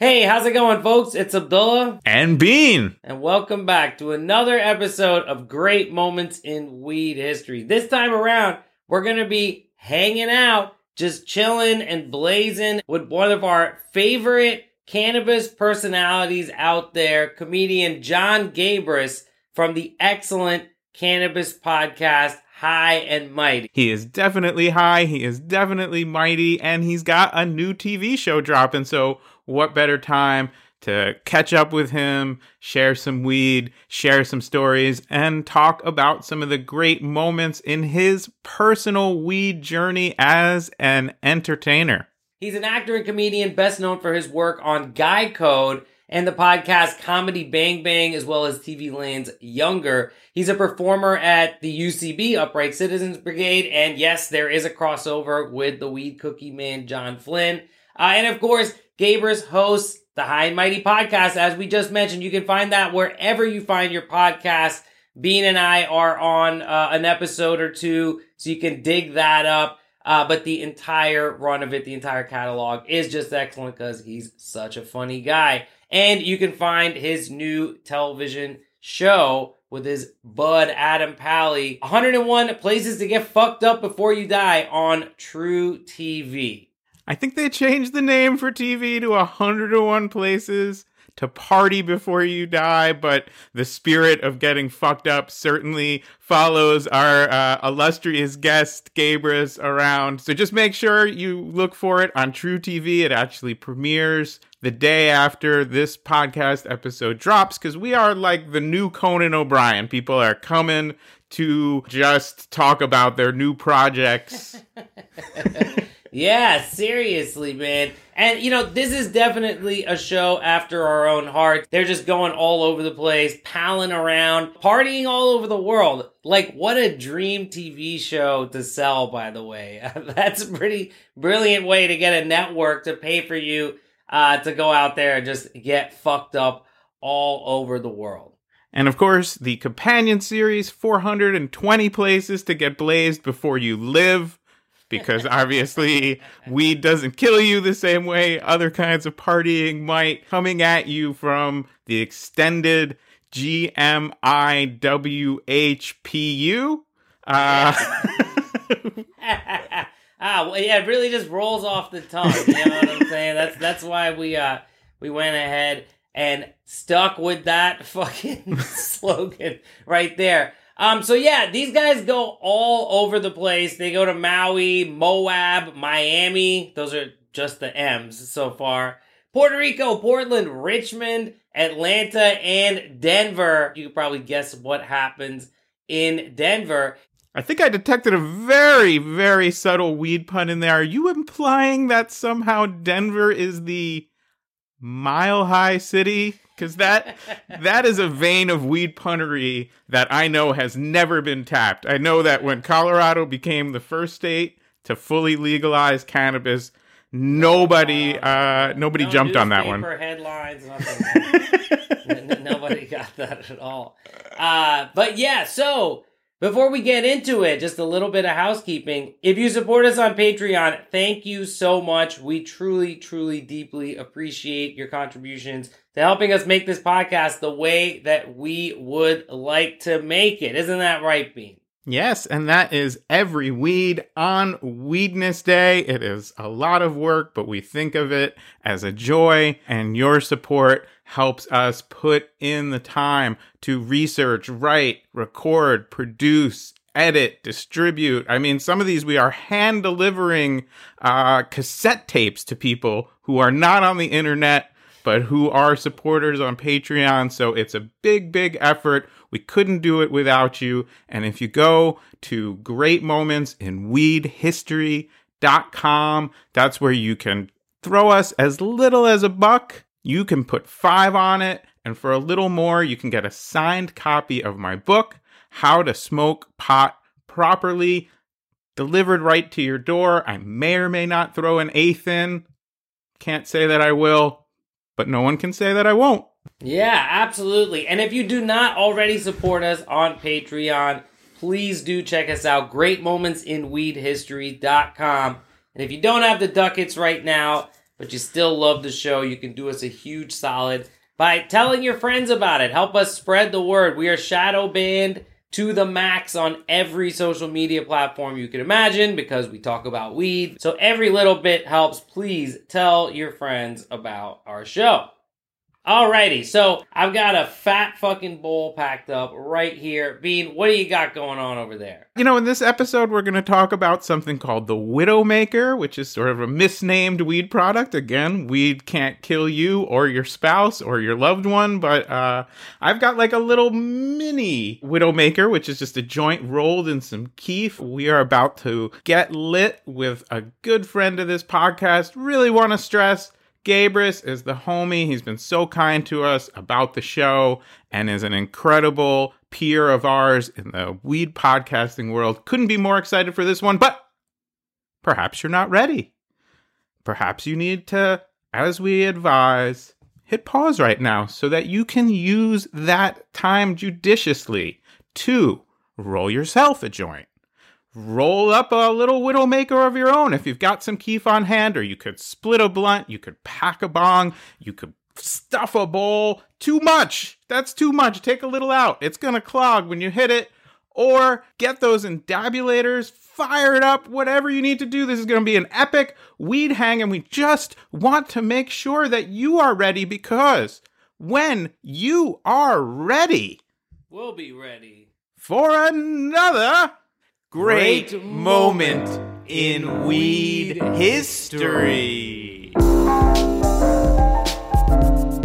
Hey, how's it going, folks? It's Abdullah and Bean, and welcome back to another episode of Great Moments in Weed History. This time around, we're going to be hanging out, just chilling and blazing with one of our favorite cannabis personalities out there, comedian John Gabrus from the excellent cannabis podcast High and Mighty. He is definitely high, he is definitely mighty, and he's got a new TV show dropping, so what better time to catch up with him, share some weed, share some stories, and talk about some of the great moments in his personal weed journey as an entertainer. He's an actor and comedian best known for his work on Guy Code and the podcast Comedy Bang Bang, as well as TV Land's Younger. He's a performer at the UCB, Upright Citizens Brigade, and yes, there is a crossover with the weed cookie man, John Flynn. And of course, Gabrus hosts the High and Mighty podcast. As we just mentioned, you can find that wherever you find your podcast. Bean and I are on an episode or two, so you can dig that up. But the entire run of it, the entire catalog is just excellent because he's such a funny guy. And you can find his new television show with his bud Adam Pally, 101 Places to Get Fucked Up Before You Die on True TV. I think they changed the name for TV to 101 Places to Party Before You Die, but the spirit of getting fucked up certainly follows our illustrious guest, Gabrus, around. So just make sure you look for it on True TV. It actually premieres the day after this podcast episode drops, because we are like the new Conan O'Brien. People are coming to just talk about their new projects. Yeah, seriously, man. And, you know, this is definitely a show after our own hearts. They're just going all over the place, palling around, partying all over the world. Like, what a dream TV show to sell, by the way. That's a pretty brilliant way to get a network to pay for you to go out there and just get fucked up all over the world. And of course, the companion series, 420 Places to Get Blazed Before You Live. Because obviously weed doesn't kill you the same way other kinds of partying might, coming at you from the extended GMIWHPU. Well, yeah, it really just rolls off the tongue. You know what I'm saying? That's why we went ahead and stuck with that fucking slogan right there. So yeah, these guys go all over the place. They go to Maui, Moab, Miami. Those are just the M's so far. Puerto Rico, Portland, Richmond, Atlanta, and Denver. You can probably guess what happens in Denver. I think I detected a very, very subtle weed pun in there. Are you implying that somehow Denver is the Mile High City? Because that is a vein of weed punnery that I know has never been tapped. I know that when Colorado became the first state to fully legalize cannabis, nobody jumped on that one. No newspaper headlines, nothing. Nobody got that at all. But yeah, so before we get into it, just a little bit of housekeeping. If you support us on Patreon, thank you so much. We truly, truly, deeply appreciate your contributions to helping us make this podcast the way that we would like to make it. Isn't that right, Bean? Yes, and that is every weed on Weedness Day. It is a lot of work, but we think of it as a joy, and your support helps us put in the time to research, write, record, produce, edit, distribute. I mean, some of these we are hand delivering cassette tapes to people who are not on the internet, but who are supporters on Patreon. So it's a big, big effort. We couldn't do it without you. And if you go to greatmomentsinweedhistory.com, that's where you can throw us as little as $1. You can put 5 on it. And for a little more, you can get a signed copy of my book, How to Smoke Pot Properly, delivered right to your door. I may or may not throw an eighth in. Can't say that I will. But no one can say that I won't. Yeah, absolutely. And if you do not already support us on Patreon, please do check us out, greatmomentsinweedhistory.com. And if you don't have the ducats right now, but you still love the show, you can do us a huge solid by telling your friends about it. Help us spread the word. We are shadow banned to the max on every social media platform you can imagine because we talk about weed. So every little bit helps. Please tell your friends about our show. Alrighty, so I've got a fat fucking bowl packed up right here. Bean, what do you got going on over there? You know, in this episode, we're going to talk about something called the Widowmaker, which is sort of a misnamed weed product. Again, weed can't kill you or your spouse or your loved one, but I've got like a little mini Widowmaker, which is just a joint rolled in some Keef. We are about to get lit with a good friend of this podcast. Really want to stress, Gabrus is the homie. He's been so kind to us about the show and is an incredible peer of ours in the weed podcasting world. Couldn't be more excited for this one, but perhaps you're not ready. Perhaps you need to, as we advise, hit pause right now so that you can use that time judiciously to roll yourself a joint. Roll up a little Widowmaker of your own if you've got some Keef on hand, or you could split a blunt, you could pack a bong, you could stuff a bowl. Too much. That's too much. Take a little out. It's going to clog when you hit it. Or get those indabulators, fire it up, whatever you need to do. This is going to be an epic weed hang, and we just want to make sure that you are ready, because when you are ready, we'll be ready for another Great Moment in Weed History. All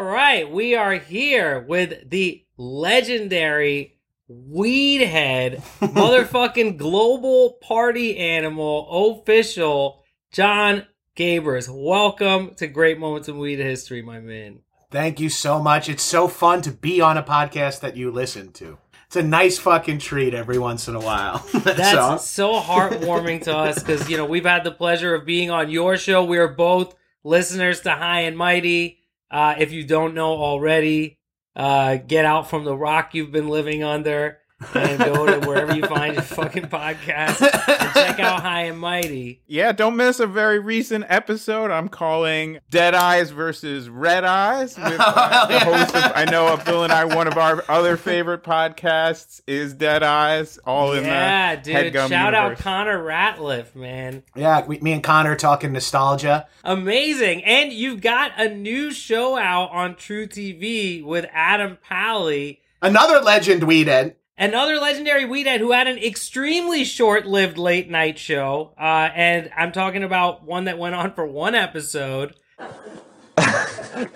right, we are here with the legendary weed head, motherfucking global party animal, official John Gabrus. Welcome to Great Moments in Weed History, my man. Thank you so much. It's so fun to be on a podcast that you listen to. It's a nice fucking treat every once in a while. That's so heartwarming to us because, you know, we've had the pleasure of being on your show. We are both listeners to High and Mighty. If you don't know already, get out from the rock you've been living under and go to wherever you find your fucking podcast and check out High and Mighty. Yeah, don't miss a very recent episode I'm calling Dead Eyes versus Red Eyes with the host of, I know, Bill and I, one of our other favorite podcasts is Dead Eyes, all in the HeadGum Shout universe. Out Connor Ratliff, man. Yeah, me and Connor talking nostalgia. Amazing. And you've got a new show out on True TV with Adam Pally. Another legend weed head. Another legendary weedhead who had an extremely short-lived late-night show, and I'm talking about one that went on for one episode. I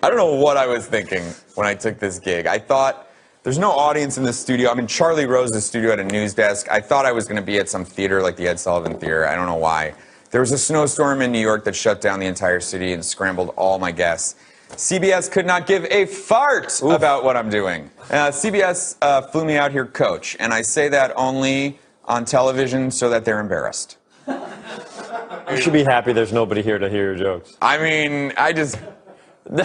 don't know what I was thinking when I took this gig. I thought, there's no audience in this studio. I'm in Charlie Rose's studio at a news desk. I thought I was going to be at some theater like the Ed Sullivan Theater. I don't know why. There was a snowstorm in New York that shut down the entire city and scrambled all my guests. CBS could not give a fart about what I'm doing. CBS flew me out here coach, and I say that only on television so that they're embarrassed. You should be happy there's nobody here to hear your jokes. I mean, I got the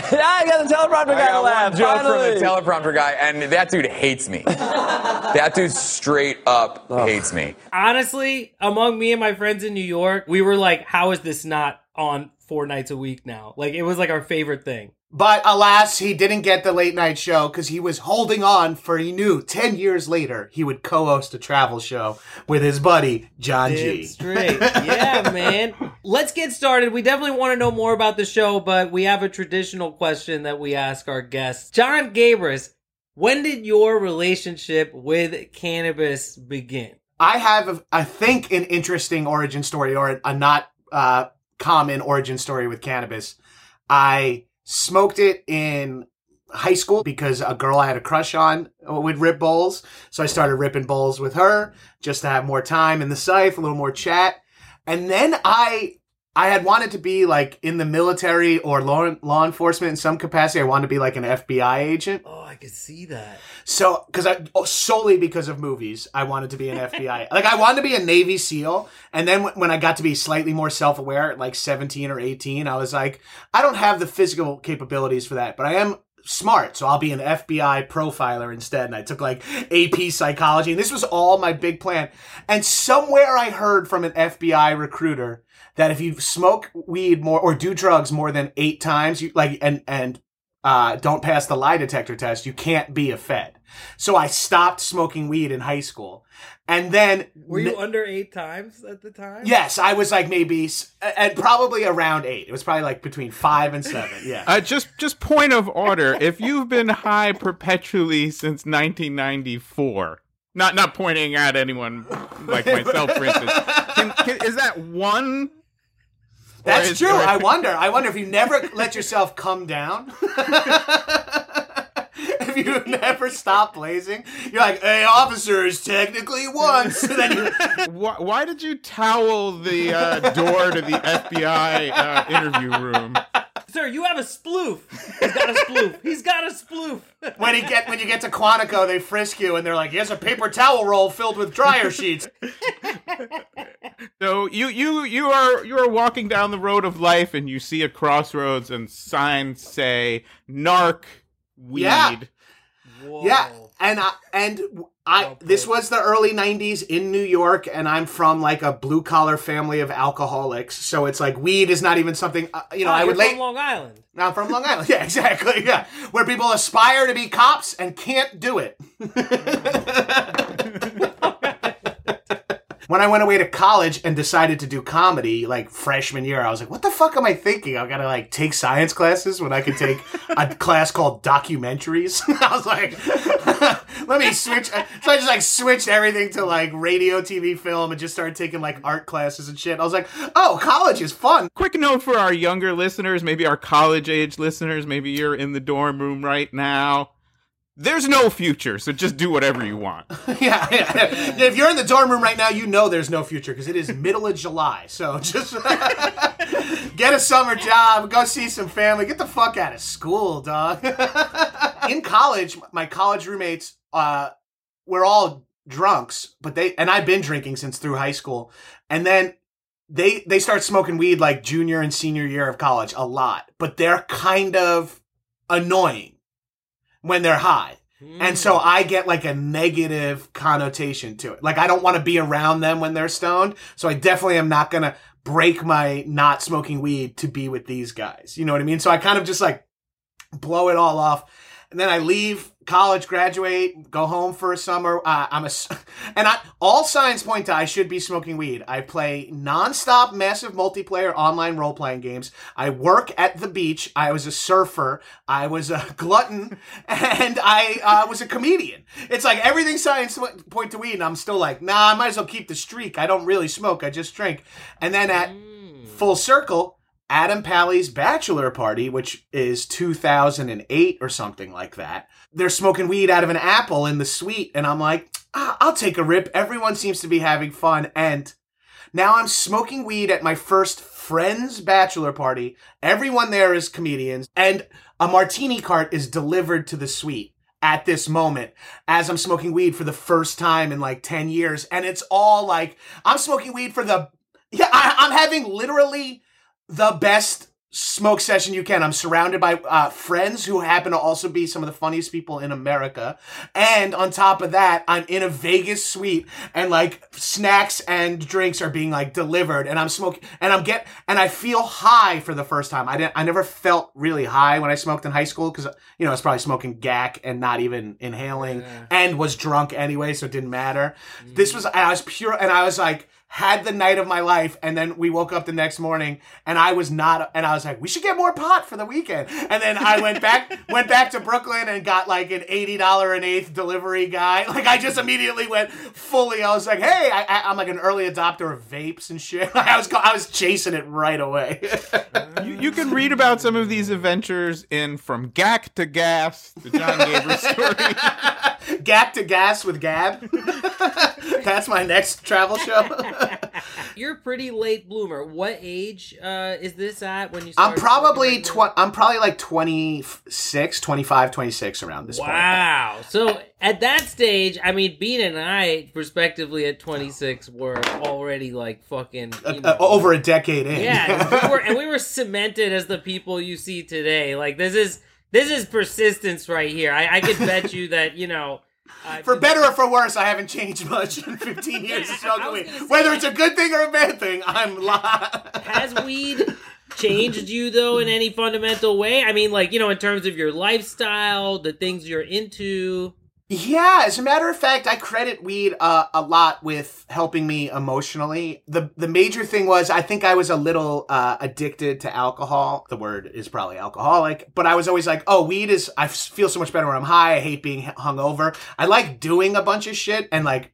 teleprompter guy to laugh. I got one joke from the teleprompter guy, and that dude hates me. That dude straight up hates me. Honestly, among me and my friends in New York, we were like, how is this not on 4 nights a week now? Like, it was like our favorite thing. But alas, he didn't get the late night show because he was holding on for, he knew 10 years later he would co-host a travel show with his buddy John G. Straight. Yeah, man. Let's get started. We definitely want to know more about the show, but we have a traditional question that we ask our guests. John Gabrus, when did your relationship with cannabis begin? I have, I think, an interesting origin story, or a not common origin story with cannabis. I smoked it in high school because a girl I had a crush on would rip bowls. So I started ripping bowls with her just to have more time in the scythe, a little more chat. And then I I had wanted to be like in the military or law enforcement in some capacity. I wanted to be like an FBI agent. Oh, I could see that. So, solely because of movies, I wanted to be an FBI. Like, I wanted to be a Navy SEAL. And then when I got to be slightly more self-aware at like 17 or 18, I was like, I don't have the physical capabilities for that, but I am smart, so I'll be an FBI profiler instead. And I took like AP psychology, and this was all my big plan. And somewhere I heard from an FBI recruiter that if you smoke weed more or do drugs more than 8 times, you like and don't pass the lie detector test, you can't be a fed. So I stopped smoking weed in high school. And then... Were you under 8 times at the time? Yes, I was like maybe... And probably around 8. It was probably like between 5 and 7, yeah. Just point of order. If you've been high perpetually since 1994... Not pointing at anyone like myself, for instance. Is that one... That's true. There... I wonder if you never let yourself come down, if you never stop blazing, you're like, hey, officer is technically one. So then why did you towel the door to the FBI interview room? Sir, you have a sploof. He's got a sploof. He's got a sploof. When you get to Quantico, they frisk you, and they're like, here's a paper towel roll filled with dryer sheets. So you are walking down the road of life, and you see a crossroads, and signs say, narc, weed. Yeah. Whoa. Yeah, and I this was the early 90s in New York, and I'm from like a blue collar family of alcoholics, so it's like weed is not even something from Long Island. I'm from Long Island. Yeah, exactly. Yeah. Where people aspire to be cops and can't do it. When I went away to college and decided to do comedy, like freshman year, I was like, what the fuck am I thinking? I've got to like take science classes when I could take a class called documentaries. I was like, let me switch. So I just like switched everything to like radio, TV, film, and just started taking like art classes and shit. I was like, oh, college is fun. Quick note for our younger listeners, maybe our college age listeners, maybe you're in the dorm room right now. There's no future, so just do whatever you want. Yeah. If you're in the dorm room right now, you know there's no future because it is middle of July. So just get a summer job, go see some family, get the fuck out of school, dog. In college, my college roommates were all drunks, but I've been drinking since through high school, and then they start smoking weed like junior and senior year of college a lot, but they're kind of annoying when they're high. And so I get like a negative connotation to it. Like, I don't want to be around them when they're stoned. So I definitely am not going to break my not smoking weed to be with these guys. You know what I mean? So I kind of just like blow it all off. And then I leave college, graduate, go home for a summer. All signs point to I should be smoking weed. I play nonstop massive multiplayer online role-playing games. I work at the beach. I was a surfer. I was a glutton. And I was a comedian. It's like everything signs point to weed, and I'm still like, nah, I might as well keep the streak. I don't really smoke. I just drink. And then at full circle... Adam Pally's bachelor party, which is 2008 or something like that. They're smoking weed out of an apple in the suite. And I'm like, I'll take a rip. Everyone seems to be having fun. And now I'm smoking weed at my first friend's bachelor party. Everyone there is comedians. And a martini cart is delivered to the suite at this moment as I'm smoking weed for the first time in like 10 years. And it's all like, I'm smoking weed for the... Yeah, I'm having literally... the best smoke session you can. I'm surrounded by friends who happen to also be some of the funniest people in America. And on top of that, I'm in a Vegas suite and like snacks and drinks are being like delivered, and I'm smoking and I feel high for the first time. I never felt really high when I smoked in high school because, you know, I was probably smoking gack and not even inhaling and was drunk anyway. So it didn't matter. I was pure. And I was like, had the night of my life, and then we woke up the next morning, and I was like, we should get more pot for the weekend. And then I went back to Brooklyn and got like an $80 an eighth delivery guy. Like, I just immediately went fully. I was like, hey, I'm like an early adopter of vapes and shit. I was chasing it right away. You can read about some of these adventures in From Gack to Gas, the John Gabrus story. Gack to Gas with Gab. That's my next travel show. You're a pretty late bloomer. What age is this at when you started? I'm probably like 26 around this point. Wow. So at that stage, I mean, Bean and I, respectively, at 26 were already like fucking... over a decade in. Yeah. we were cemented as the people you see today. Like, this is persistence right here. I could bet you that, you know... For better or for worse, I haven't changed much in 15 years of struggling. Whether it's a good thing or a bad thing, I'm lying. Has weed changed you, though, in any fundamental way? I mean, like, you know, in terms of your lifestyle, the things you're into? Yeah, as a matter of fact, I credit weed a lot with helping me emotionally. The major thing was I think I was a little addicted to alcohol. The word is probably alcoholic. But I was always like, oh, weed is... I feel so much better when I'm high. I hate being hungover. I like doing a bunch of shit and like...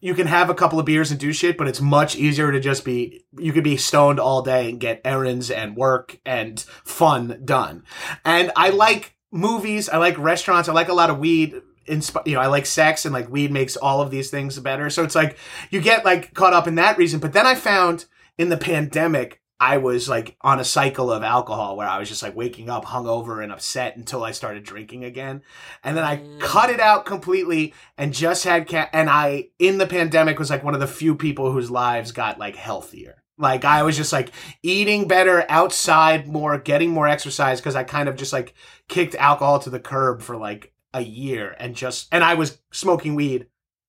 You can have a couple of beers and do shit, but it's much easier to just be, you could be stoned all day and get errands and work and fun done. And I like movies. I like restaurants. I like a lot of weed. You know, I like sex, and like weed makes all of these things better. So it's like you get like caught up in that reason. But then I found in the pandemic, I was like on a cycle of alcohol where I was just like waking up hungover and upset until I started drinking again. And then I cut it out completely and just had and I, in the pandemic, was like one of the few people whose lives got like healthier. Like I was just like eating better, outside more, getting more exercise, because I kind of just like kicked alcohol to the curb for like a year and I was smoking weed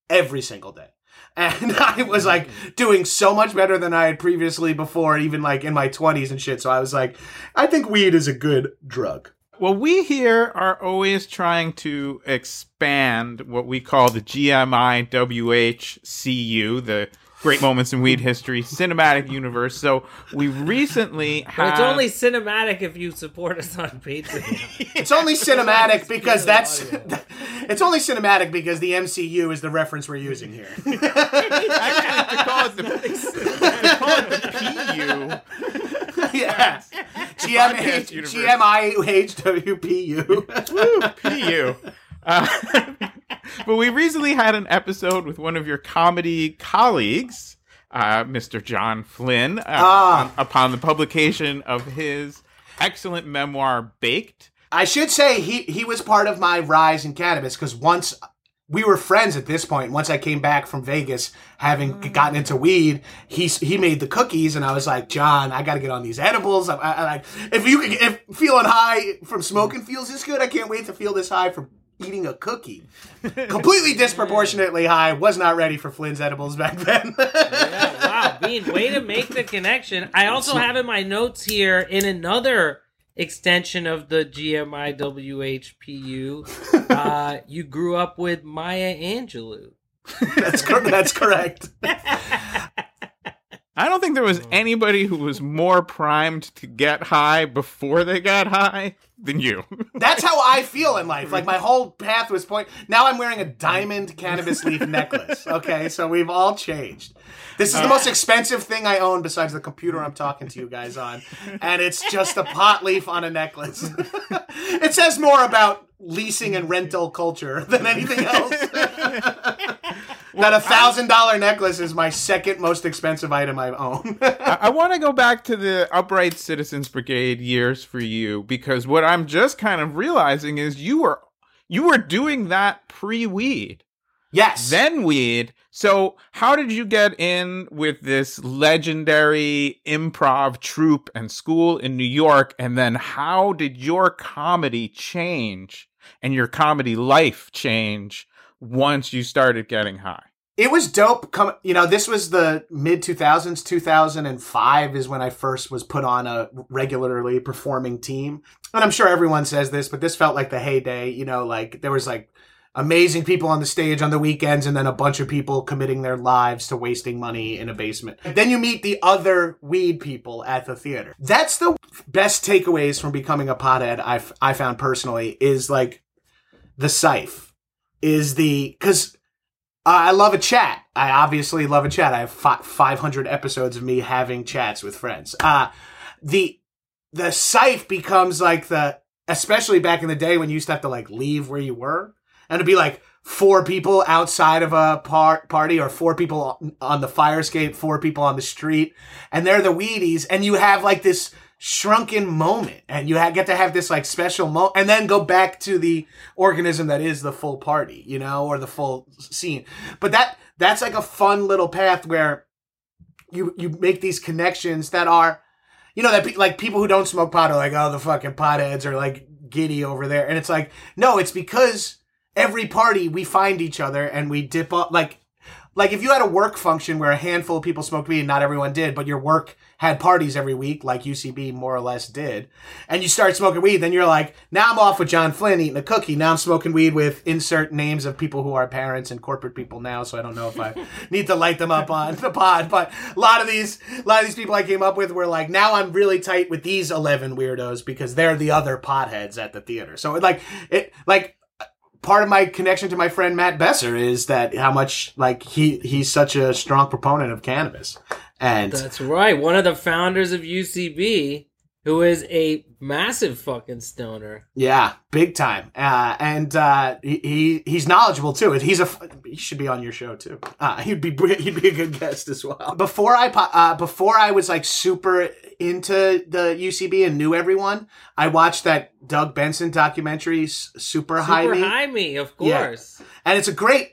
every single day. And I was, like, doing so much better than I had previously before, even, like, in my 20s and shit. So I was like, I think weed is a good drug. Well, we here are always trying to expand what we call the GMIWHCU, the Great Moments in Weed History Cinematic Universe. So we recently have... Well, it's only cinematic if you support us on Patreon. It's only cinematic because that's... It's only cinematic because the MCU is the reference we're using here. Actually, to call it the PU. Yeah. GMIHWPU. PU. But we recently had an episode with one of your comedy colleagues, Mr. John Flynn, upon the publication of his excellent memoir, Baked. I should say he was part of my rise in cannabis, because once we were friends at this point, once I came back from Vegas having gotten into weed, he made the cookies, and I was like, John, I got to get on these edibles. If feeling high from smoking feels this good, I can't wait to feel this high from eating a cookie. Completely disproportionately high. Was not ready for Flynn's edibles back then. Yeah, wow, Bean, way to make the connection. I also have in my notes here in another extension of the GMIWHPU, you grew up with Maya Angelou. That's correct. I don't think there was anybody who was more primed to get high before they got high than you. That's how I feel in life. Like, my whole path was Now I'm wearing a diamond cannabis leaf necklace. Okay, so we've all changed. This is the most expensive thing I own besides the computer I'm talking to you guys on. And it's just a pot leaf on a necklace. It says more about leasing and rental culture than anything else. That $1,000 necklace is my second most expensive item I own. I want to go back to the Upright Citizens Brigade years for you, because what I'm just kind of realizing is you were doing that pre-weed. Yes. Then weed. So how did you get in with this legendary improv troupe and school in New York? And then how did your comedy change and your comedy life change once you started getting high? It was dope. You know, this was the mid-2000s. 2005 is when I first was put on a regularly performing team. And I'm sure everyone says this, but this felt like the heyday. You know, like there was like amazing people on the stage on the weekends and then a bunch of people committing their lives to wasting money in a basement. Then you meet the other weed people at the theater. That's the best takeaways from becoming a pothead I found personally is like the Sife. Because I love a chat. I obviously love a chat. I have 500 episodes of me having chats with friends. The Sife becomes like especially back in the day when you used to have to like leave where you were and it'd be like, four people outside of a party or four people on the fire escape, four people on the street, and they're the Wheaties, and you have like this shrunken moment, and you get to have this like special moment, and then go back to the organism that is the full party, you know, or the full scene. But that's like a fun little path where you make these connections that are, you know, that like people who don't smoke pot are like, oh, the fucking potheads are like giddy over there. And it's like, no, it's because every party we find each other and we dip up. Like if you had a work function where a handful of people smoked weed and not everyone did, but your work had parties every week, like UCB more or less did, and you start smoking weed, then you're like, now I'm off with John Flynn eating a cookie. Now I'm smoking weed with insert names of people who are parents and corporate people now, so I don't know if I need to light them up on the pod. But a lot of these people I came up with were like, now I'm really tight with these 11 weirdos because they're the other potheads at the theater. So it part of my connection to my friend Matt Besser is that how much like he's such a strong proponent of cannabis. And that's right. One of the founders of UCB, who is a massive fucking stoner. Yeah, big time. He's knowledgeable too. He should be on your show too. He'd be a good guest as well. Before I was like super into the UCB and knew everyone, I watched that Doug Benson documentary, Super High Me. Super High Me, of course. Yeah. And it's a great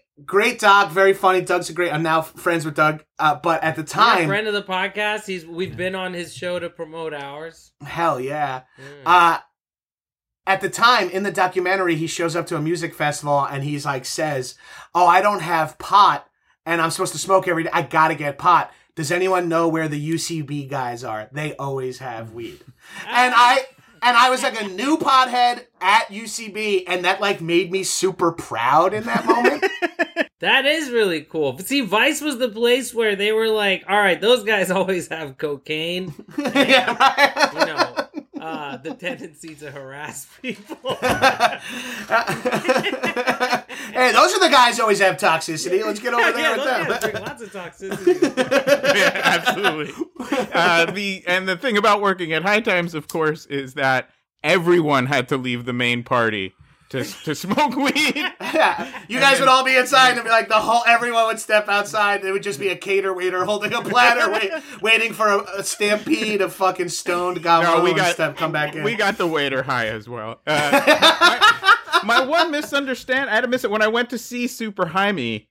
doc, very funny. Doug's a great. I'm now friends with Doug, but at the time, friend of the podcast. We've been on his show to promote ours. Hell yeah! At the time in the documentary, he shows up to a music festival and he's like, says, "Oh, I don't have pot, and I'm supposed to smoke every day. I gotta get pot. Does anyone know where the UCB guys are? They always have weed." And I was like a new pothead at UCB, and that like made me super proud in that moment. That is really cool. But see, Vice was the place where they were like, all right, those guys always have cocaine. And, yeah, right. You know, the tendency to harass people. Hey, those are the guys who always have toxicity. Let's get over there with them. Lots of toxicity. Yeah, absolutely. The thing about working at High Times, of course, is that everyone had to leave the main party to smoke weed. Yeah. You guys would all be inside and be like everyone would step outside. It would just be a cater waiter holding a platter, waiting for a stampede of fucking stoned goblins to come back in. We got the waiter high as well. My one misunderstanding, I had to miss it. When I went to see Super High Me,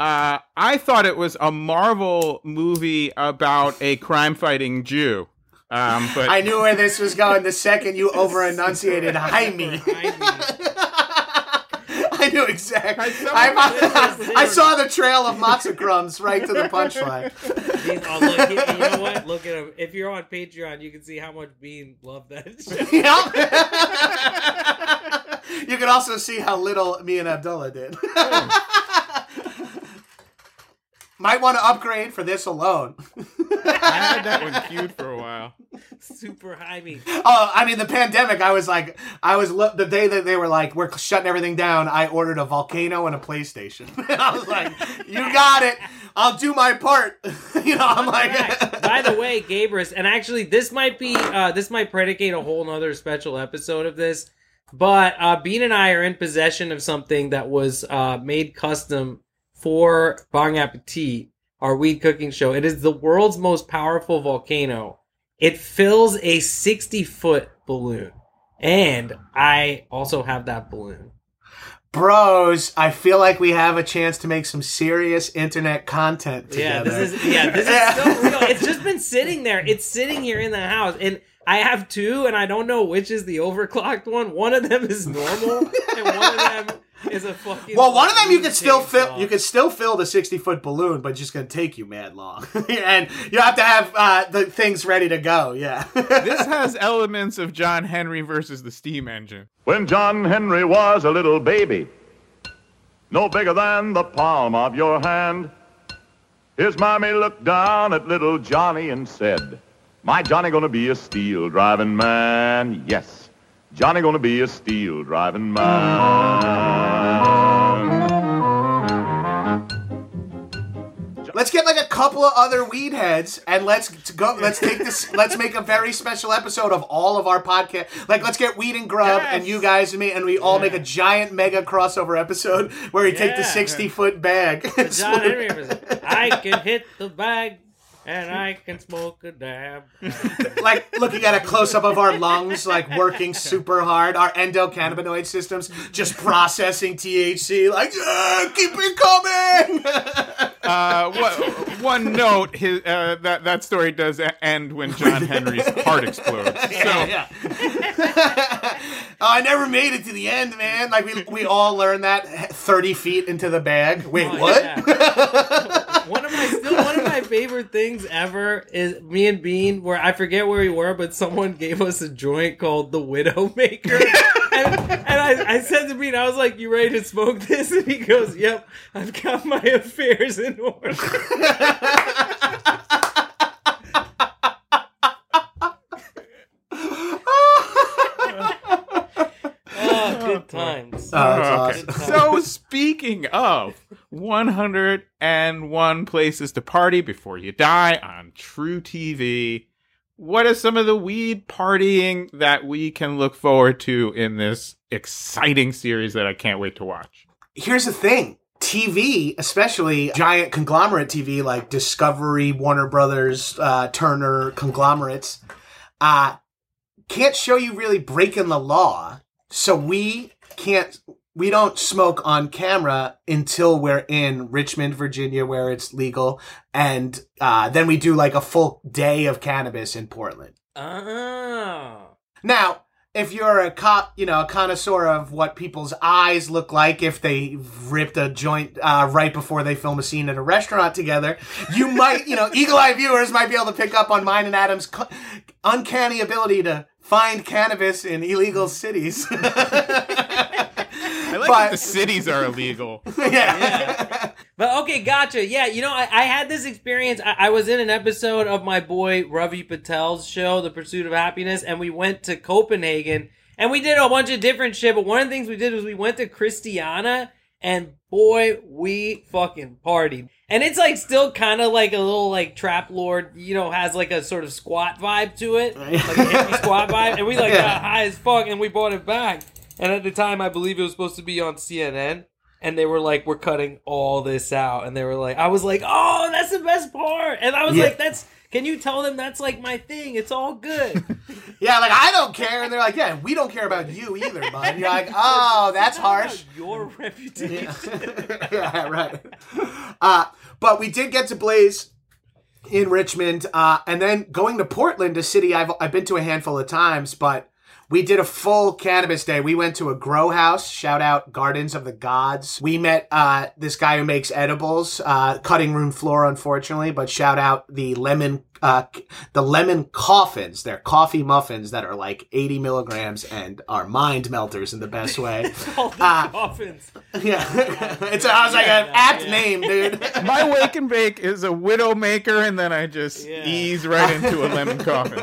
I thought it was a Marvel movie about a crime-fighting Jew. But I knew where this was going the second you over-enunciated Jaime. I knew exactly. I saw the trail of matzo crumbs right to the punchline. You know what? Look at him. If you're on Patreon, you can see how much Bean loved that show. Yep. You can also see how little me and Abdullah did. Might want to upgrade for this alone. I had that one queued for a while. Super High Me. Oh, I mean, the pandemic, I was the day that they were like, we're shutting everything down, I ordered a Volcano and a PlayStation. And I was like, you got it. I'll do my part. You know, I'm like. By the way, Gabrus, and actually this might predicate a whole nother special episode of this, but Bean and I are in possession of something that was made custom for Bon Appetit, our weed cooking show. It is the world's most powerful volcano. It fills a 60-foot balloon. And I also have that balloon. Bros, I feel like we have a chance to make some serious internet content together. Yeah, this is so real. It's just been sitting there. It's sitting here in the house. And I have two, and I don't know which is the overclocked one. One of them is normal, and one of them is a fucking. Well, one of them you could still fill. You could still fill the 60-foot balloon, but it's just gonna take you mad long, and you have to have the things ready to go. Yeah, this has elements of John Henry versus the steam engine. When John Henry was a little baby, no bigger than the palm of your hand, his mommy looked down at little Johnny and said, "My Johnny gonna be a steel-driving man, yes. Johnny gonna be a steel-driving man." Let's get like a couple of other weed heads and let's go. Let's take this. Let's make a very special episode of all of our podcast. Like, let's get Weed and Grub and you guys and me, and we all make a giant mega crossover episode where we take the 60-foot bag. John Henry was, I can hit the bag. And I can smoke a dab. Like looking at a close-up of our lungs, like working super hard. Our endocannabinoid systems just processing THC. Like, keep it coming! One note, that story does end when John Henry's heart explodes. I never made it to the end, man. Like, we all learned that 30 feet into the bag. Wait, what? Yeah. One of my favorite things ever is me and Bean, where I forget where we were, but someone gave us a joint called the Widowmaker. And I said to Bean, I was like, you ready to smoke this? And he goes, yep, I've got my affairs in order. Good times. So speaking of 101 Places to Party Before You Die on True TV, what is some of the weed partying that we can look forward to in this exciting series that I can't wait to watch? Here's the thing. TV, especially giant conglomerate TV like Discovery, Warner Brothers, Turner conglomerates, can't show you really breaking the law. So we don't smoke on camera until we're in Richmond, Virginia, where it's legal. And then we do like a full day of cannabis in Portland. Oh. Now, if you're a cop, a connoisseur of what people's eyes look like if they ripped a joint right before they film a scene at a restaurant together, you might, eagle-eyed viewers might be able to pick up on mine and Adam's uncanny ability to find cannabis in illegal cities. I like that the cities are illegal. Yeah. But okay, gotcha. Yeah, I had this experience. I was in an episode of my boy Ravi Patel's show, The Pursuit of Happiness, and we went to Copenhagen, and we did a bunch of different shit, but one of the things we did was we went to Christiana, and boy, we fucking partied. And it's like still kind of like a little like trap lord, has like a sort of squat vibe to it, like a hippie squat vibe. And we got high as fuck, and we brought it back. And at the time, I believe it was supposed to be on CNN, and they were like, "We're cutting all this out." And they were like, "I was like, oh, that's the best part." And I was like, "That's." Can you tell them that's like my thing? It's all good. Yeah, like I don't care, and they're like, "Yeah, we don't care about you either, bud." You're like, "Oh, that's harsh." About your reputation. Yeah, right. But we did get to Blaze in Richmond, and then going to Portland, a city I've been to a handful of times, but we did a full cannabis day. We went to a grow house. Shout out Gardens of the Gods. We met this guy who makes edibles. Cutting room floor, unfortunately, but shout out the lemon coffins. They're coffee muffins that are like 80 milligrams and are mind melters in the best way. Coffins. Yeah, it's an apt name, dude. My wake and bake is a Widowmaker, and then I just ease right into a lemon coffin.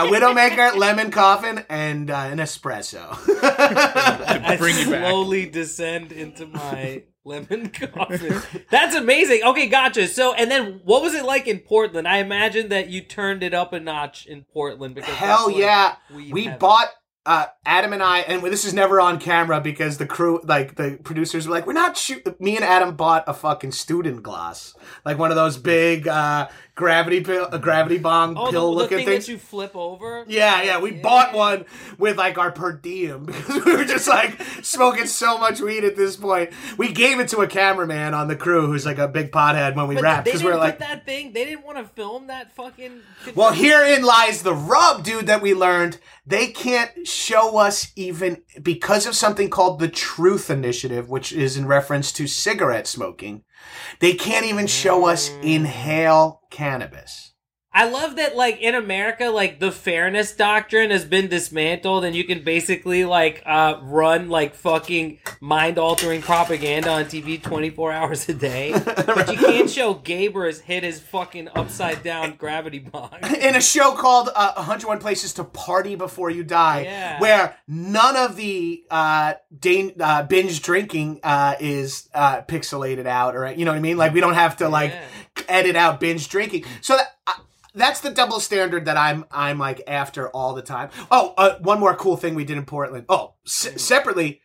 Widowmaker, lemon coffin. And an espresso. I slowly descend into my lemon coffin. That's amazing. Okay, gotcha. So, and then what was it like in Portland? I imagine that you turned it up a notch in Portland. Because hell yeah. We bought... Adam and I, and this is never on camera because the crew, like the producers were like, we're not shooting. Me and Adam bought a fucking student glass. Like one of those big gravity bomb pill looking things. That you flip over? Yeah. We bought one with like our per diem because we were just like smoking so much weed at this point. We gave it to a cameraman on the crew who's like a big pothead when we wrapped. Because we're like, that thing, they didn't want to film that fucking. Well, herein lies the rub, dude, that we learned. They can't show us even because of something called the Truth Initiative, which is in reference to cigarette smoking. They can't even show us inhale cannabis. I love that, like, in America, like, the fairness doctrine has been dismantled, and you can basically, like, run, like, fucking mind-altering propaganda on TV 24 hours a day. But you can't show Gabrus hit his fucking upside-down gravity box. In a show called 101 Places to Party Before You Die, yeah, where none of the binge drinking is pixelated out, or, you know what I mean? Like, we don't have to, like, edit out binge drinking. So that... That's the double standard that I'm like after all the time. Oh, one more cool thing we did in Portland. Oh, separately,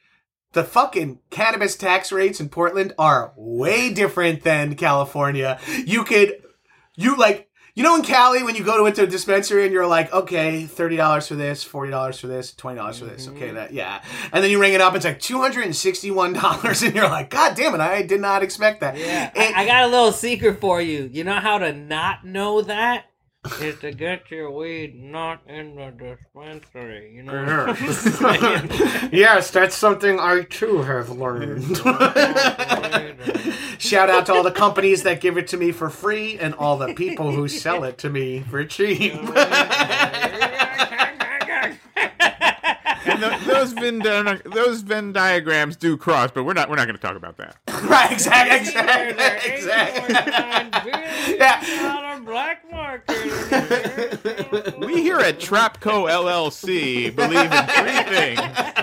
the fucking cannabis tax rates in Portland are way different than California. You know in Cali when you go into a dispensary and you're like, okay, $30 for this, $40 for this, $20 for this, okay, that, yeah. And then you ring it up, it's like $261, and you're like, God damn it, I did not expect that. Yeah, I got a little secret for you. You know how to not know that? Is to get your weed not in the dispensary, you know? Yes, that's something I too have learned. Shout out to all the companies that give it to me for free and all the people who sell it to me for cheap. And those Venn diagrams do cross, but we're not going to talk about that. Right, exactly. Yeah. Black market. We here at Trapco LLC believe in three things: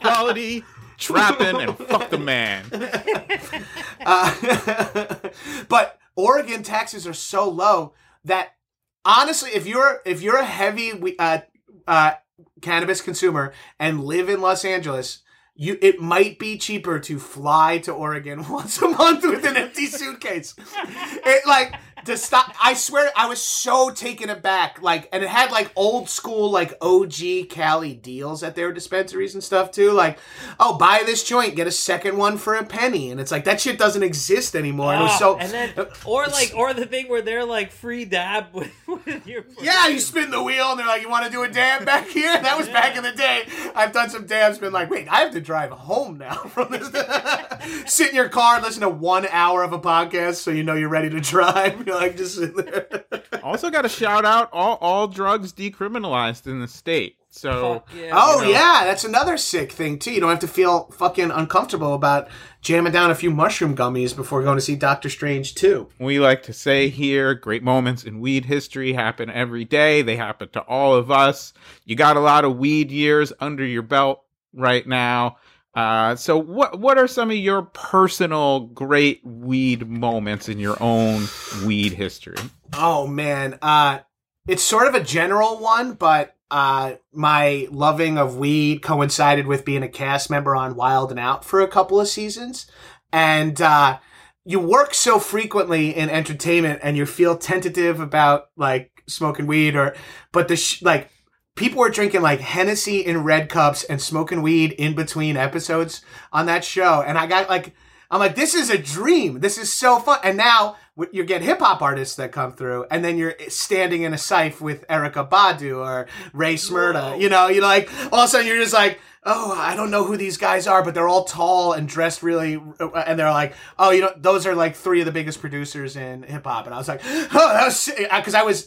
quality, trapping, and fuck the man. But Oregon taxes are so low that honestly, if you're a heavy cannabis consumer and live in Los Angeles, it might be cheaper to fly to Oregon once a month with an empty suitcase. I swear, I was so taken aback. Like, and it had like old school, like OG Cali deals at their dispensaries and stuff too. Like, oh, buy this joint, get a second one for a penny, and it's like that shit doesn't exist anymore. And it was so, and then, or the thing where they're like free dab with your. Yeah, you spin the wheel, and they're like, you want to do a dab back here? That was back in the day. I've done some dabs, been like, wait, I have to drive home now from this. Sit in your car, listen to 1 hour of a podcast, so you know you're ready to drive. You're like just sitting there. Also, got to shout out all drugs decriminalized in the state. So, yeah, that's another sick thing too. You don't have to feel fucking uncomfortable about jamming down a few mushroom gummies before going to see Doctor Strange 2. We like to say here, great moments in weed history happen every day. They happen to all of us. You got a lot of weed years under your belt right now. So what are some of your personal great weed moments in your own weed history? Oh, man. It's sort of a general one, but my loving of weed coincided with being a cast member on Wild 'N Out for a couple of seasons. And you work so frequently in entertainment and you feel tentative about, like, smoking weed but people were drinking like Hennessy in red cups and smoking weed in between episodes on that show. And I'm like, this is a dream. This is so fun. And now you get hip hop artists that come through and then you're standing in a syph with Erykah Badu or Ray Smyrna. Whoa. You know, you're like, all of a sudden you're just like, oh, I don't know who these guys are, but they're all tall and dressed really, and they're like, oh, you know, those are like three of the biggest producers in hip hop, and I was like, oh, that was sick. Because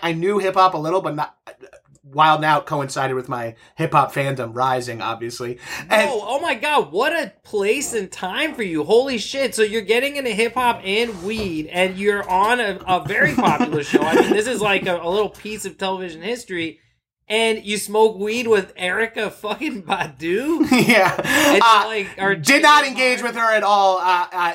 I knew hip hop a little, but not. Wild 'N Out coincided with my hip hop fandom rising, obviously. And oh my God, what a place and time for you! Holy shit! So you're getting into hip hop and weed, and you're on a very popular show. I mean, this is like a little piece of television history. And you smoke weed with Erykah fucking Badu? Yeah. Did not engage with her at all,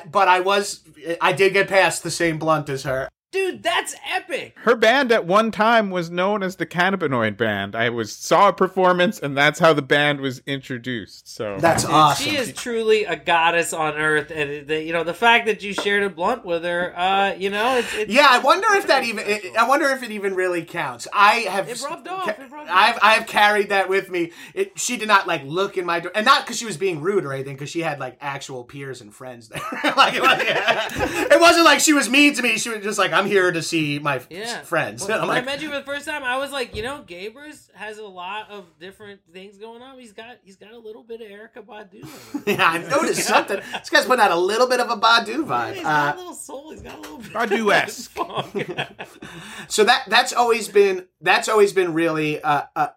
but I did get past the same blunt as her. Dude, that's epic. Her band at one time was known as the Cannabinoid Band. I saw a performance, and that's how the band was introduced. So that's awesome. She is truly a goddess on earth, and the fact that you shared a blunt with her, it's yeah. I wonder if it even really counts. I've carried that with me. She did not like look in my door, and not because she was being rude or anything, because she had like actual peers and friends there. It wasn't like she was mean to me. She was just like. I'm here to see my friends. Well, when I met you for the first time, I was like, you know, Gabrus has a lot of different things going on. He's got a little bit of Erykah Badu. Yeah, I've noticed something. This guy's putting out a little bit of a Badu vibe. He's got a little soul. He's got a little bit Badu-esque. So that's always been really a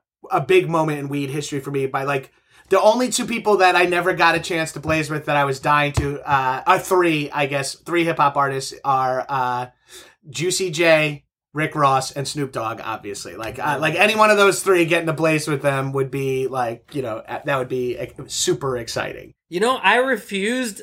big moment in weed history for me. By like. The only two people that I never got a chance to blaze with that I was dying to, are three, I guess. Three hip-hop artists are Juicy J, Rick Ross, and Snoop Dogg, obviously. Like any one of those three, getting to blaze with them would be, like, you know, that would be super exciting. You know, I refused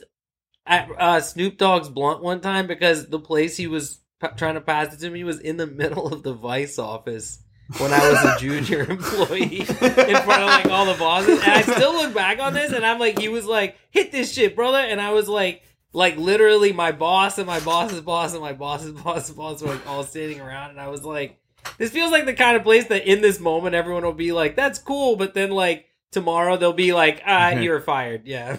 at Snoop Dogg's blunt one time because the place he was trying to pass it to me was in the middle of the Vice office. When I was a junior employee in front of like all the bosses. And I still look back on this and I'm like, he was like, hit this shit, brother. And I was like literally my boss and my boss's boss and my boss's boss and boss were like all standing around. And I was like, this feels like the kind of place that in this moment, everyone will be like, that's cool. But then like tomorrow they'll be like, you're fired. Yeah.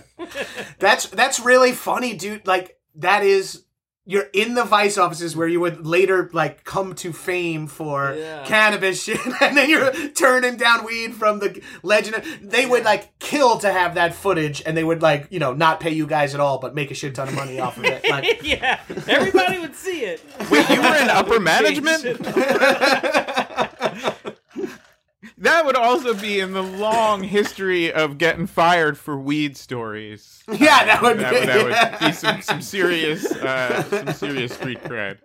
That's really funny, dude. Like that is... You're in the Vice offices where you would later like come to fame for cannabis shit, and then you're turning down weed from the legend. They would like kill to have that footage, and they would like, you know, not pay you guys at all, but make a shit ton of money off of it. Like, yeah, everybody would see it. Wait, you were in upper management? That would also be in the long history of getting fired for weed stories. Yeah, that would be some serious street cred.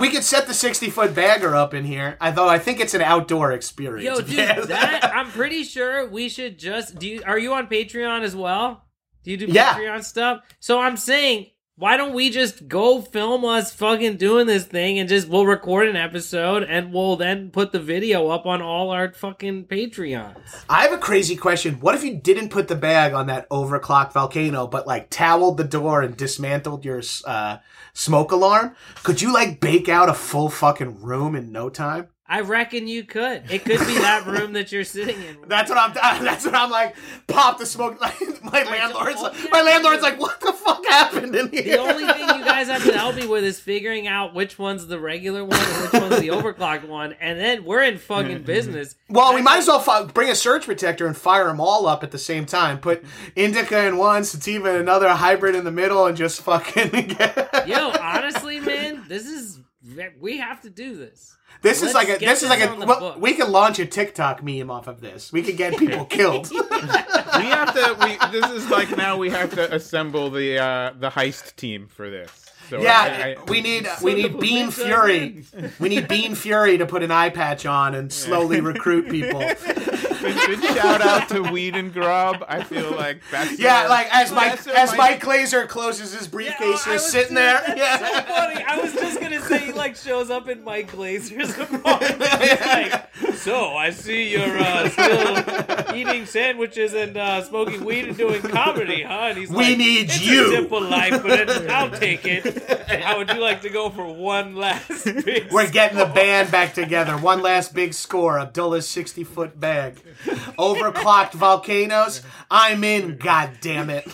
We could set the 60-foot bagger up in here, although I think it's an outdoor experience. Yo, dude, I'm pretty sure we should just do. Are you on Patreon as well? Do you do Patreon stuff? So I'm saying, why don't we just go film us fucking doing this thing and just we'll record an episode and we'll then put the video up on all our fucking Patreons. I have a crazy question. What if you didn't put the bag on that overclocked volcano but like toweled the door and dismantled your smoke alarm? Could you like bake out a full fucking room in no time? I reckon you could. It could be that room that you're sitting in. That's what I'm like. Pop the smoke. My landlord's like, what the fuck happened in here? The only thing you guys have to help me with is figuring out which one's the regular one and which one's the overclocked one, and then we're in fucking business. Well, we might as well bring a surge protector and fire them all up at the same time. Put indica in one, sativa in another, hybrid in the middle, and just fucking. Yo, honestly, man, this is. We have to do this. Well, we can launch a TikTok meme off of this. We could get people killed. This is like now we have to assemble the heist team for this. So we need Bean Fury. We need Bean Fury to put an eye patch on and slowly recruit people. Good shout out to Weed and Grub. I feel like that's Mike Glaser closes his briefcase, you're sitting there. So funny. I was just gonna say he like shows up in Mike Glaser's apartment. He's like, so I see you're still eating sandwiches and smoking weed and doing comedy, huh? And he's like, we need you. It's a simple life, but I'll take it. How would you like to go for one last? Big We're getting score? The band back together. One last big score. Abdullah's 60-foot bag. Overclocked volcanoes. I'm in, goddammit.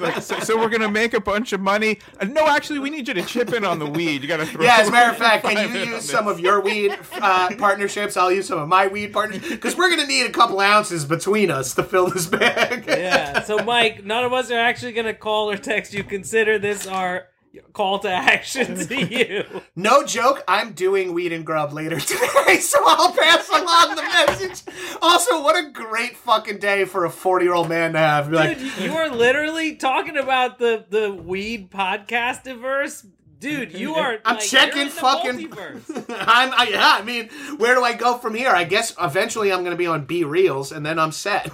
Like, so we're gonna make a bunch of money. No, actually, we need you to chip in on the weed. You gotta throw. Yeah, as a matter of fact, can you use some of your weed partnerships? I'll use some of my weed partnerships because we're gonna need a couple ounces between us to fill this bag. Yeah. So, Mike, none of us are actually gonna call or text you. Consider this our call to action to you. No joke, I'm doing Weed and Grub later today, so I'll pass along the message. Also, what a great fucking day for a 40-year-old man to have. Dude, you are literally talking about the weed podcast-iverse. Dude, you are. I'm like, checking you're in the fucking. I mean, where do I go from here? I guess eventually I'm going to be on B Reels, and then I'm set.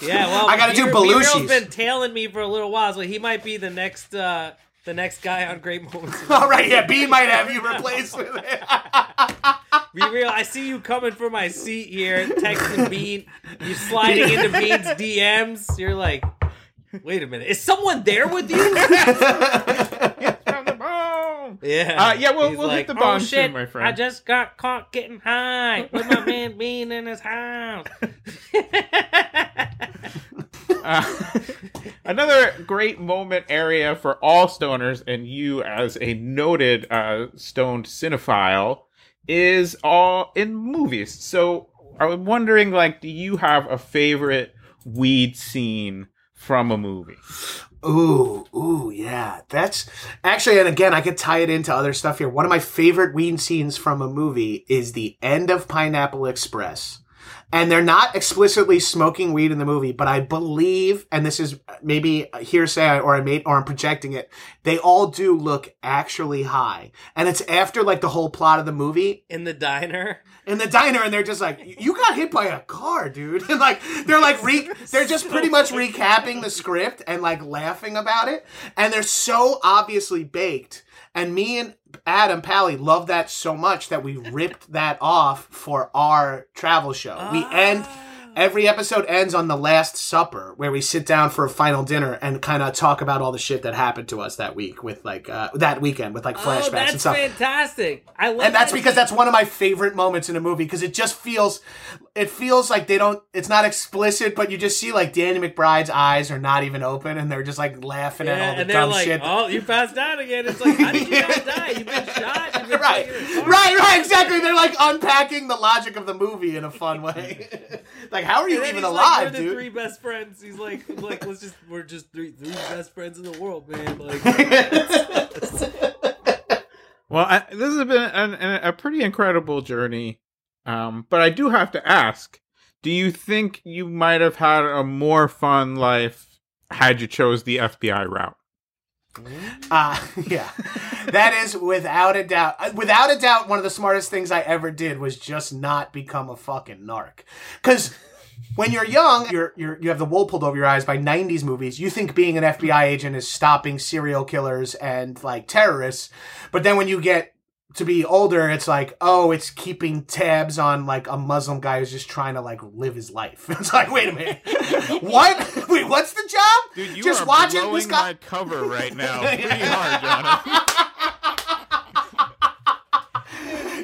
Yeah, well, I gotta do Belushi's. He's been tailing me for a little while, so he might be the next guy on Great Moments. All right, yeah, B might have you replaced with it. Be real, I see you coming for my seat here, texting Bean. You're sliding into Bean's DMs. You're like, wait a minute, is someone there with you? Yeah, we'll like, hit the bomb soon, my friend. I just got caught getting high with my man Bean in his house. Another great moment area for all stoners, and you as a noted stoned cinephile, is all in movies. So I'm wondering, like, do you have a favorite weed scene from a movie? Ooh, yeah. That's actually, and again, I could tie it into other stuff here. One of my favorite weed scenes from a movie is the end of Pineapple Express. And they're not explicitly smoking weed in the movie, but I believe, and this is maybe hearsay or I'm projecting it, they all do look actually high. And it's after, like, the whole plot of the movie. In the diner, and they're just like, you got hit by a car, dude. And, like, they're just pretty much recapping the script and, like, laughing about it. And they're so obviously baked. And me and Adam Pally love that so much that we ripped that off for our travel show. Every episode ends on the Last Supper, where we sit down for a final dinner and kind of talk about all the shit that happened to us that week with, like, that weekend with, like, flashbacks and stuff. That's fantastic. I love that. And that's because that's one of my favorite moments in a movie, because it just feels like it's not explicit, but you just see, like, Danny McBride's eyes are not even open and they're just, like, laughing at all the dumb shit. Oh, you passed out again. It's like, how did you not die? You've been shot. You've been right, exactly. They're, like, unpacking the logic of the movie in a fun way. Like, how are you even alive, dude? We're the three best friends. He's like, we're just three best friends in the world, man. Like, well, this has been a pretty incredible journey. But I do have to ask, do you think you might have had a more fun life had you chose the FBI route? Yeah, that is without a doubt one of the smartest things I ever did was just not become a fucking narc. Because when you're young, you have the wool pulled over your eyes by 90s movies. You think being an FBI agent is stopping serial killers and, like, terrorists. But then when you get to be older, it's like, oh, it's keeping tabs on, like, a Muslim guy who's just trying to, like, live his life. It's like, wait a minute. What? Wait, what's the job? Dude, you just are blowing my cover right now. Pretty hard, Jonathan.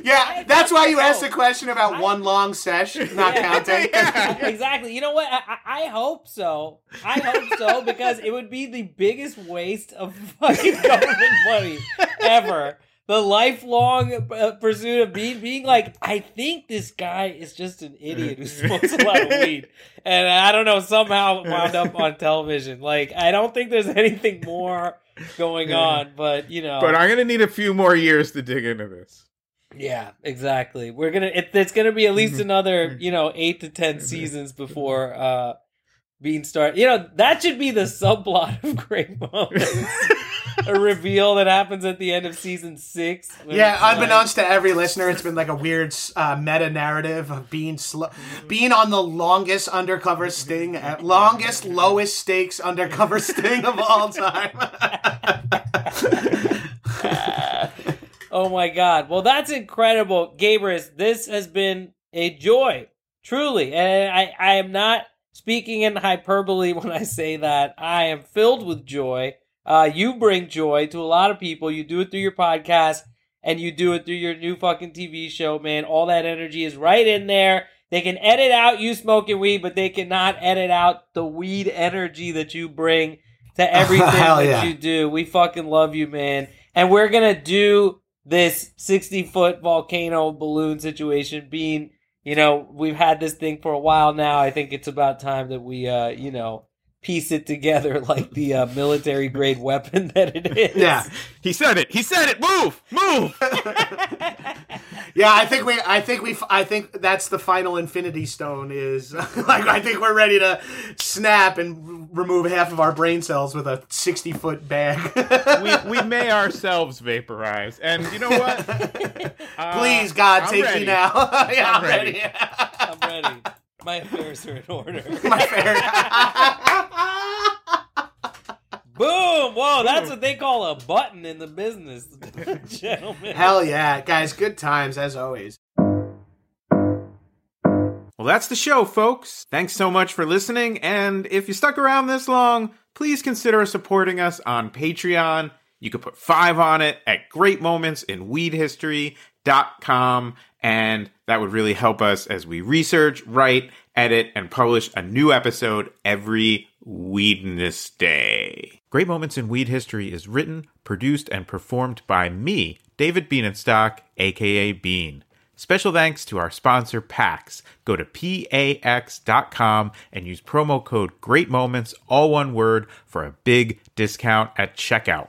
Yeah, that's why you asked the question about one long sesh, not counting. Yeah, exactly. You know what? I hope so. I hope so, because it would be the biggest waste of fucking government money ever. The lifelong pursuit of being like, I think this guy is just an idiot who smokes a lot of weed. And I don't know, somehow wound up on television. Like, I don't think there's anything more going on, but, you know. But I'm going to need a few more years to dig into this. Yeah, exactly. We're going to, it's going to be at least another, you know, 8 to 10 seasons before being started. You know, that should be the subplot of Great Moments. A reveal that happens at the end of season 6. Yeah, unbeknownst to every listener, it's been like a weird meta narrative of being on the longest undercover sting, longest lowest stakes undercover sting of all time. Oh my God! Well, that's incredible, Gabrus. This has been a joy, truly, and I am not speaking in hyperbole when I say that. I am filled with joy. You bring joy to a lot of people. You do it through your podcast, and you do it through your new fucking TV show, man. All that energy is right in there. They can edit out you smoking weed, but they cannot edit out the weed energy that you bring to everything you do. We fucking love you, man. And we're going to do this 60-foot volcano balloon situation being, you know, we've had this thing for a while now. I think it's about time that we, you know, piece it together like the military grade weapon that it is. Yeah, he said it. Move. Yeah, I think that's the final Infinity Stone. Is like, I think we're ready to snap and remove half of our brain cells with a 60-foot bag. we may ourselves vaporize, and you know what? Please, God, I'm take ready. Me now. Yeah, I'm ready. I'm ready. My affairs are in order. My affairs. Boom! Whoa, that's what they call a button in the business, gentlemen. Hell yeah, guys! Good times as always. Well, that's the show, folks. Thanks so much for listening, and if you stuck around this long, please consider supporting us on Patreon. You can put 5 on it at greatmomentsinweedhistory.com. And that would really help us as we research, write, edit, and publish a new episode every Weedness Day. Great Moments in Weed History is written, produced, and performed by me, David Bienenstock, a.k.a. Bean. Special thanks to our sponsor, PAX. Go to PAX.com and use promo code GREATMOMENTS, all one word, for a big discount at checkout.